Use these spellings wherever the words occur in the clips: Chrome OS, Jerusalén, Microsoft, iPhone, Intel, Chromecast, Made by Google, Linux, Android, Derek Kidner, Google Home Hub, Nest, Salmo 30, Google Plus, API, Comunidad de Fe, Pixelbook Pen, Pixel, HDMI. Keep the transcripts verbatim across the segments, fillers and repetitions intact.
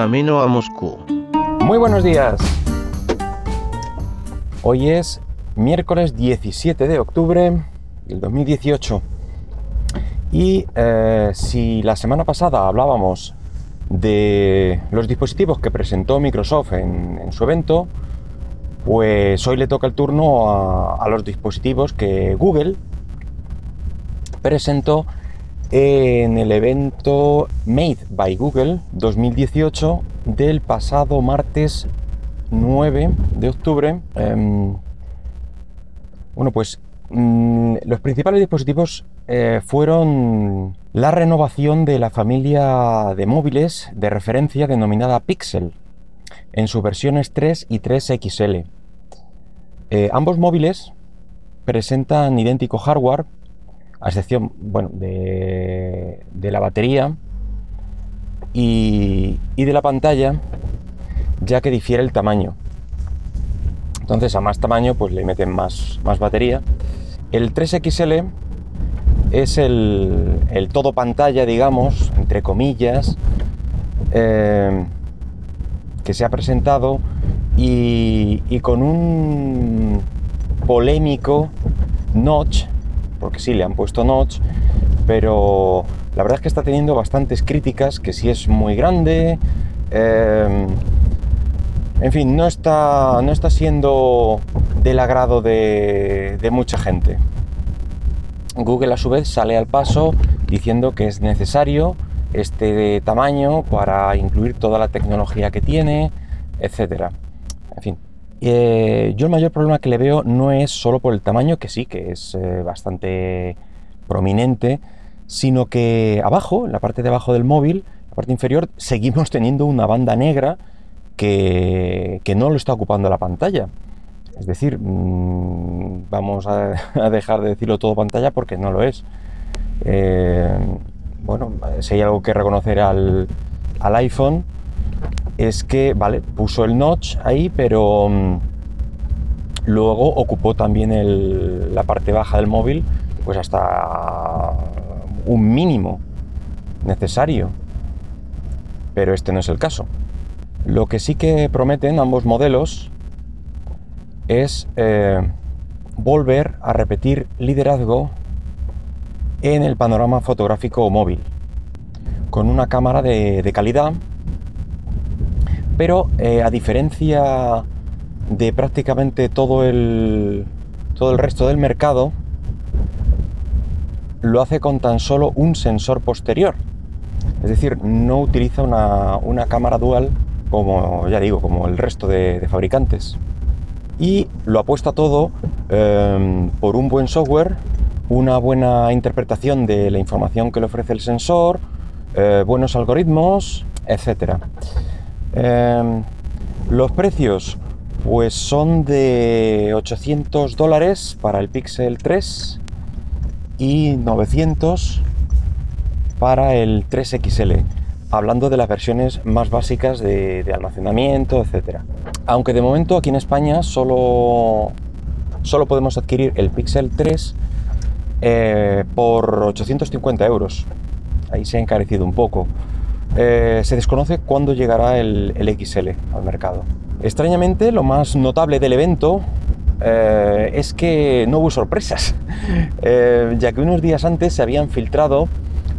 camino a Moscú. Muy buenos días. Hoy es miércoles diecisiete de octubre del dos mil dieciocho. Y eh, si la semana pasada hablábamos de los dispositivos que presentó Microsoft en, en su evento, pues hoy le toca el turno a, a los dispositivos que Google presentó en el evento Made by Google dos mil dieciocho del pasado martes nueve de octubre. Eh, bueno, pues mmm, los principales dispositivos eh, fueron la renovación de la familia de móviles de referencia denominada Pixel en sus versiones tres y tres equis ele. Eh, ambos móviles presentan idéntico hardware, a excepción, bueno, de, de la batería y, y de la pantalla, ya que difiere el tamaño. Entonces, a más tamaño pues le meten más, más batería. El tres equis ele es el, el todo pantalla, digamos, entre comillas, eh, que se ha presentado y, y con un polémico notch, porque sí, le han puesto notch, pero la verdad es que está teniendo bastantes críticas, que si es muy grande, eh, en fin, no está, no está siendo del agrado de, de mucha gente. Google, a su vez, sale al paso diciendo que es necesario este tamaño para incluir toda la tecnología que tiene, etcétera. En fin. Eh, yo el mayor problema que le veo no es solo por el tamaño, que sí, que es eh, bastante prominente, sino que abajo, en la parte de abajo del móvil, la parte inferior, seguimos teniendo una banda negra que, que no lo está ocupando la pantalla. Es decir, mmm, vamos a, a dejar de decirlo todo pantalla porque no lo es. Eh, bueno, si hay algo que reconocer al, al iPhone, es que, vale, puso el notch ahí, pero um, luego ocupó también el, la parte baja del móvil, pues hasta un mínimo necesario, pero este no es el caso. Lo que sí que prometen ambos modelos es eh, volver a repetir liderazgo en el panorama fotográfico móvil, con una cámara de, de calidad. Pero eh, a diferencia de prácticamente todo el, todo el resto del mercado, lo hace con tan solo un sensor posterior. Es decir, no utiliza una, una cámara dual como, ya digo, como el resto de, de fabricantes. Y lo apuesta todo eh, por un buen software, una buena interpretación de la información que le ofrece el sensor, eh, buenos algoritmos, etcétera. Eh, los precios pues son de ochocientos dólares para el Pixel tres y novecientos para el tres equis ele, hablando de las versiones más básicas de, de almacenamiento, etcétera. Aunque de momento aquí en España solo, solo podemos adquirir el Pixel tres eh, por ochocientos cincuenta euros. Ahí se ha encarecido un poco. Eh, se desconoce cuándo llegará el, el equis ele al mercado. Extrañamente, lo más notable del evento eh, es que no hubo sorpresas, eh, ya que unos días antes se habían filtrado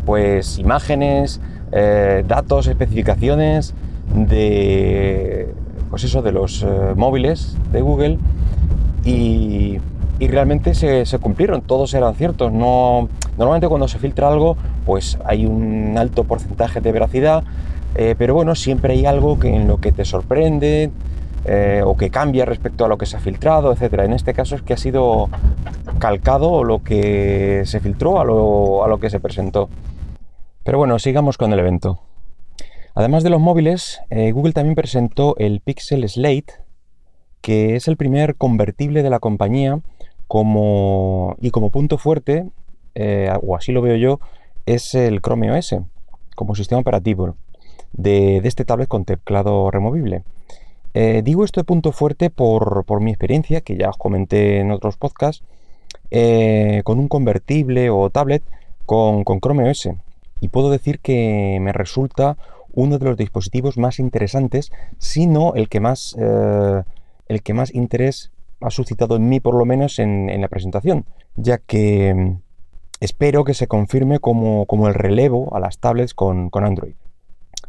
pues imágenes, eh, datos, especificaciones de, pues eso, de los eh, móviles de Google y, y realmente se, se cumplieron, todos eran ciertos. No, normalmente cuando se filtra algo pues hay un alto porcentaje de veracidad, eh, pero bueno, siempre hay algo que, en lo que te sorprende eh, o que cambia respecto a lo que se ha filtrado, etcétera. En este caso es que ha sido calcado lo que se filtró a lo, a lo que se presentó. Pero bueno, sigamos con el evento. Además de los móviles, eh, Google también presentó el Pixel Slate, que es el primer convertible de la compañía como, y como punto fuerte, eh, o así lo veo yo, es el Chrome O S como sistema operativo de, de este tablet con teclado removible. Eh, digo esto de punto fuerte por, por mi experiencia, que ya os comenté en otros podcasts, eh, con un convertible o tablet con, con Chrome O S, y puedo decir que me resulta uno de los dispositivos más interesantes, sino el que más, eh, el que más interés ha suscitado en mí, por lo menos en, en la presentación, ya que espero que se confirme como, como el relevo a las tablets con, con Android,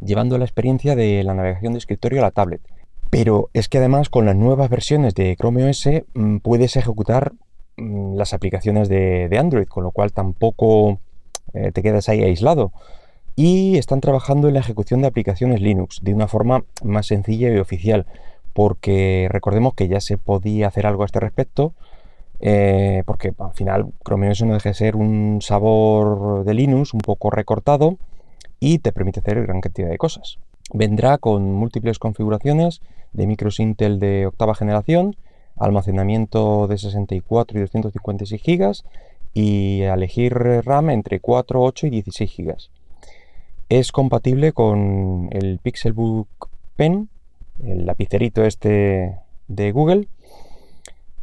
llevando la experiencia de la navegación de escritorio a la tablet. Pero es que además con las nuevas versiones de Chrome O S puedes ejecutar las aplicaciones de, de Android, con lo cual tampoco eh, te quedas ahí aislado. Y están trabajando en la ejecución de aplicaciones Linux de una forma más sencilla y oficial, porque recordemos que ya se podía hacer algo a este respecto, eh, porque al final Chrome O S no deja de ser un sabor de Linux un poco recortado y te permite hacer gran cantidad de cosas. Vendrá con múltiples configuraciones de micros Intel de octava generación, almacenamiento de sesenta y cuatro y doscientos cincuenta y seis gigas y elegir RAM entre cuatro, ocho y dieciséis gigas. Es compatible con el Pixelbook Pen, el lapicerito este de Google,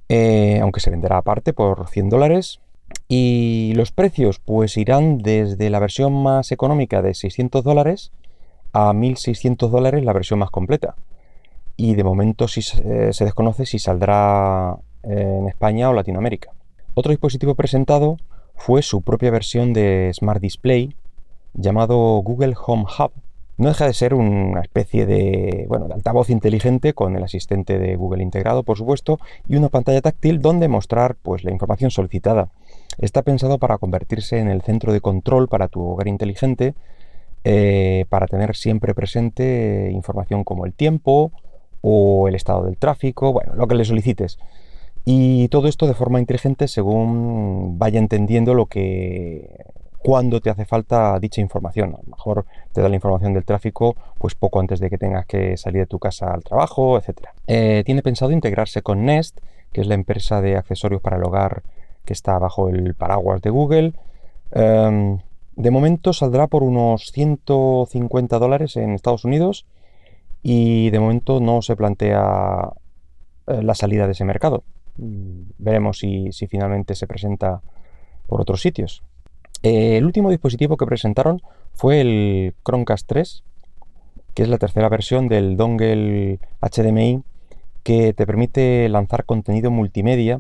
eh, aunque se venderá aparte por cien dólares. Y los precios pues irán desde la versión más económica de seiscientos dólares a mil seiscientos dólares la versión más completa. Y de momento sí, eh, se desconoce si saldrá eh, en España o Latinoamérica. Otro dispositivo presentado fue su propia versión de Smart Display llamado Google Home Hub. No deja de ser una especie de, bueno, de altavoz inteligente con el asistente de Google integrado, por supuesto, y una pantalla táctil donde mostrar pues, la información solicitada. Está pensado para convertirse en el centro de control para tu hogar inteligente, eh, para tener siempre presente información como el tiempo o el estado del tráfico, bueno, lo que le solicites. Y todo esto de forma inteligente según vaya entendiendo lo que, cuando te hace falta dicha información. A lo mejor te da la información del tráfico pues poco antes de que tengas que salir de tu casa al trabajo, etcétera. Eh, tiene pensado integrarse con Nest, que es la empresa de accesorios para el hogar que está bajo el paraguas de Google. Eh, de momento saldrá por unos ciento cincuenta dólares en Estados Unidos, y de momento no se plantea la salida de ese mercado. Veremos si, si finalmente se presenta por otros sitios. El último dispositivo que presentaron fue el Chromecast tres, que es la tercera versión del dongle H D M I que te permite lanzar contenido multimedia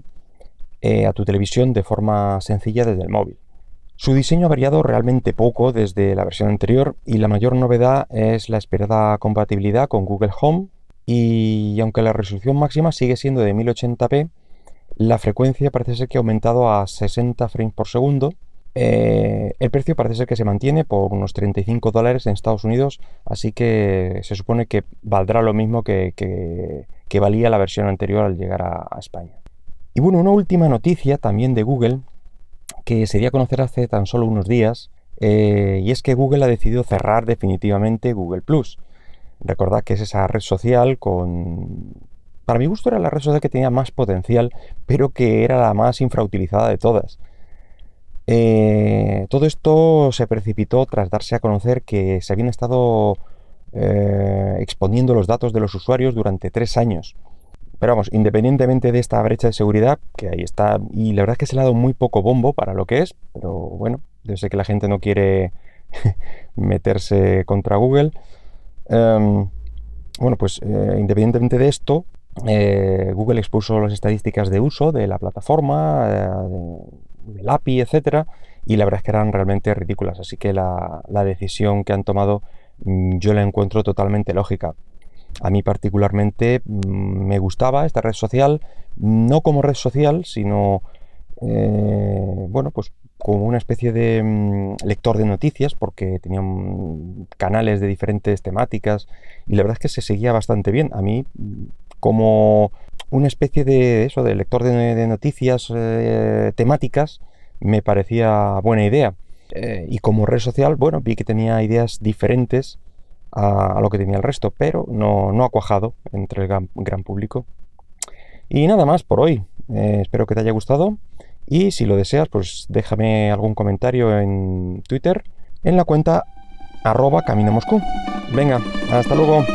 eh, a tu televisión de forma sencilla desde el móvil. Su diseño ha variado realmente poco desde la versión anterior y la mayor novedad es la esperada compatibilidad con Google Home, y aunque la resolución máxima sigue siendo de mil ochenta p, la frecuencia parece ser que ha aumentado a sesenta frames por segundo. Eh, el precio parece ser que se mantiene por unos treinta y cinco dólares en Estados Unidos, así que se supone que valdrá lo mismo que, que, que valía la versión anterior al llegar a, a España. Y bueno, una última noticia también de Google, que se dio a conocer hace tan solo unos días, eh, y es que Google ha decidido cerrar definitivamente Google Plus. Recordad que es esa red social con... Para mi gusto era la red social que tenía más potencial, pero que era la más infrautilizada de todas. Eh, todo esto se precipitó tras darse a conocer que se habían estado eh, exponiendo los datos de los usuarios durante tres años. Pero vamos, independientemente de esta brecha de seguridad, que ahí está, y la verdad es que se le ha dado muy poco bombo para lo que es, pero bueno, yo sé que la gente no quiere meterse contra Google. Um, bueno, pues eh, independientemente de esto, eh, Google expuso las estadísticas de uso de la plataforma, eh, del A P I, etcétera, y la verdad es que eran realmente ridículas, así que la, la decisión que han tomado yo la encuentro totalmente lógica. A mí particularmente me gustaba esta red social, no como red social, sino eh, bueno, pues como una especie de um, lector de noticias, porque tenía um, canales de diferentes temáticas y la verdad es que se seguía bastante bien. A mí como una especie de eso, de lector de, de noticias eh, temáticas, me parecía buena idea. Eh, y como red social, bueno, vi que tenía ideas diferentes a lo que tenía el resto, pero no, no ha cuajado entre el gran, gran público. Y nada más por hoy. Eh, espero que te haya gustado y si lo deseas, pues déjame algún comentario en Twitter en la cuenta arroba Camino Moscú. Venga, hasta luego.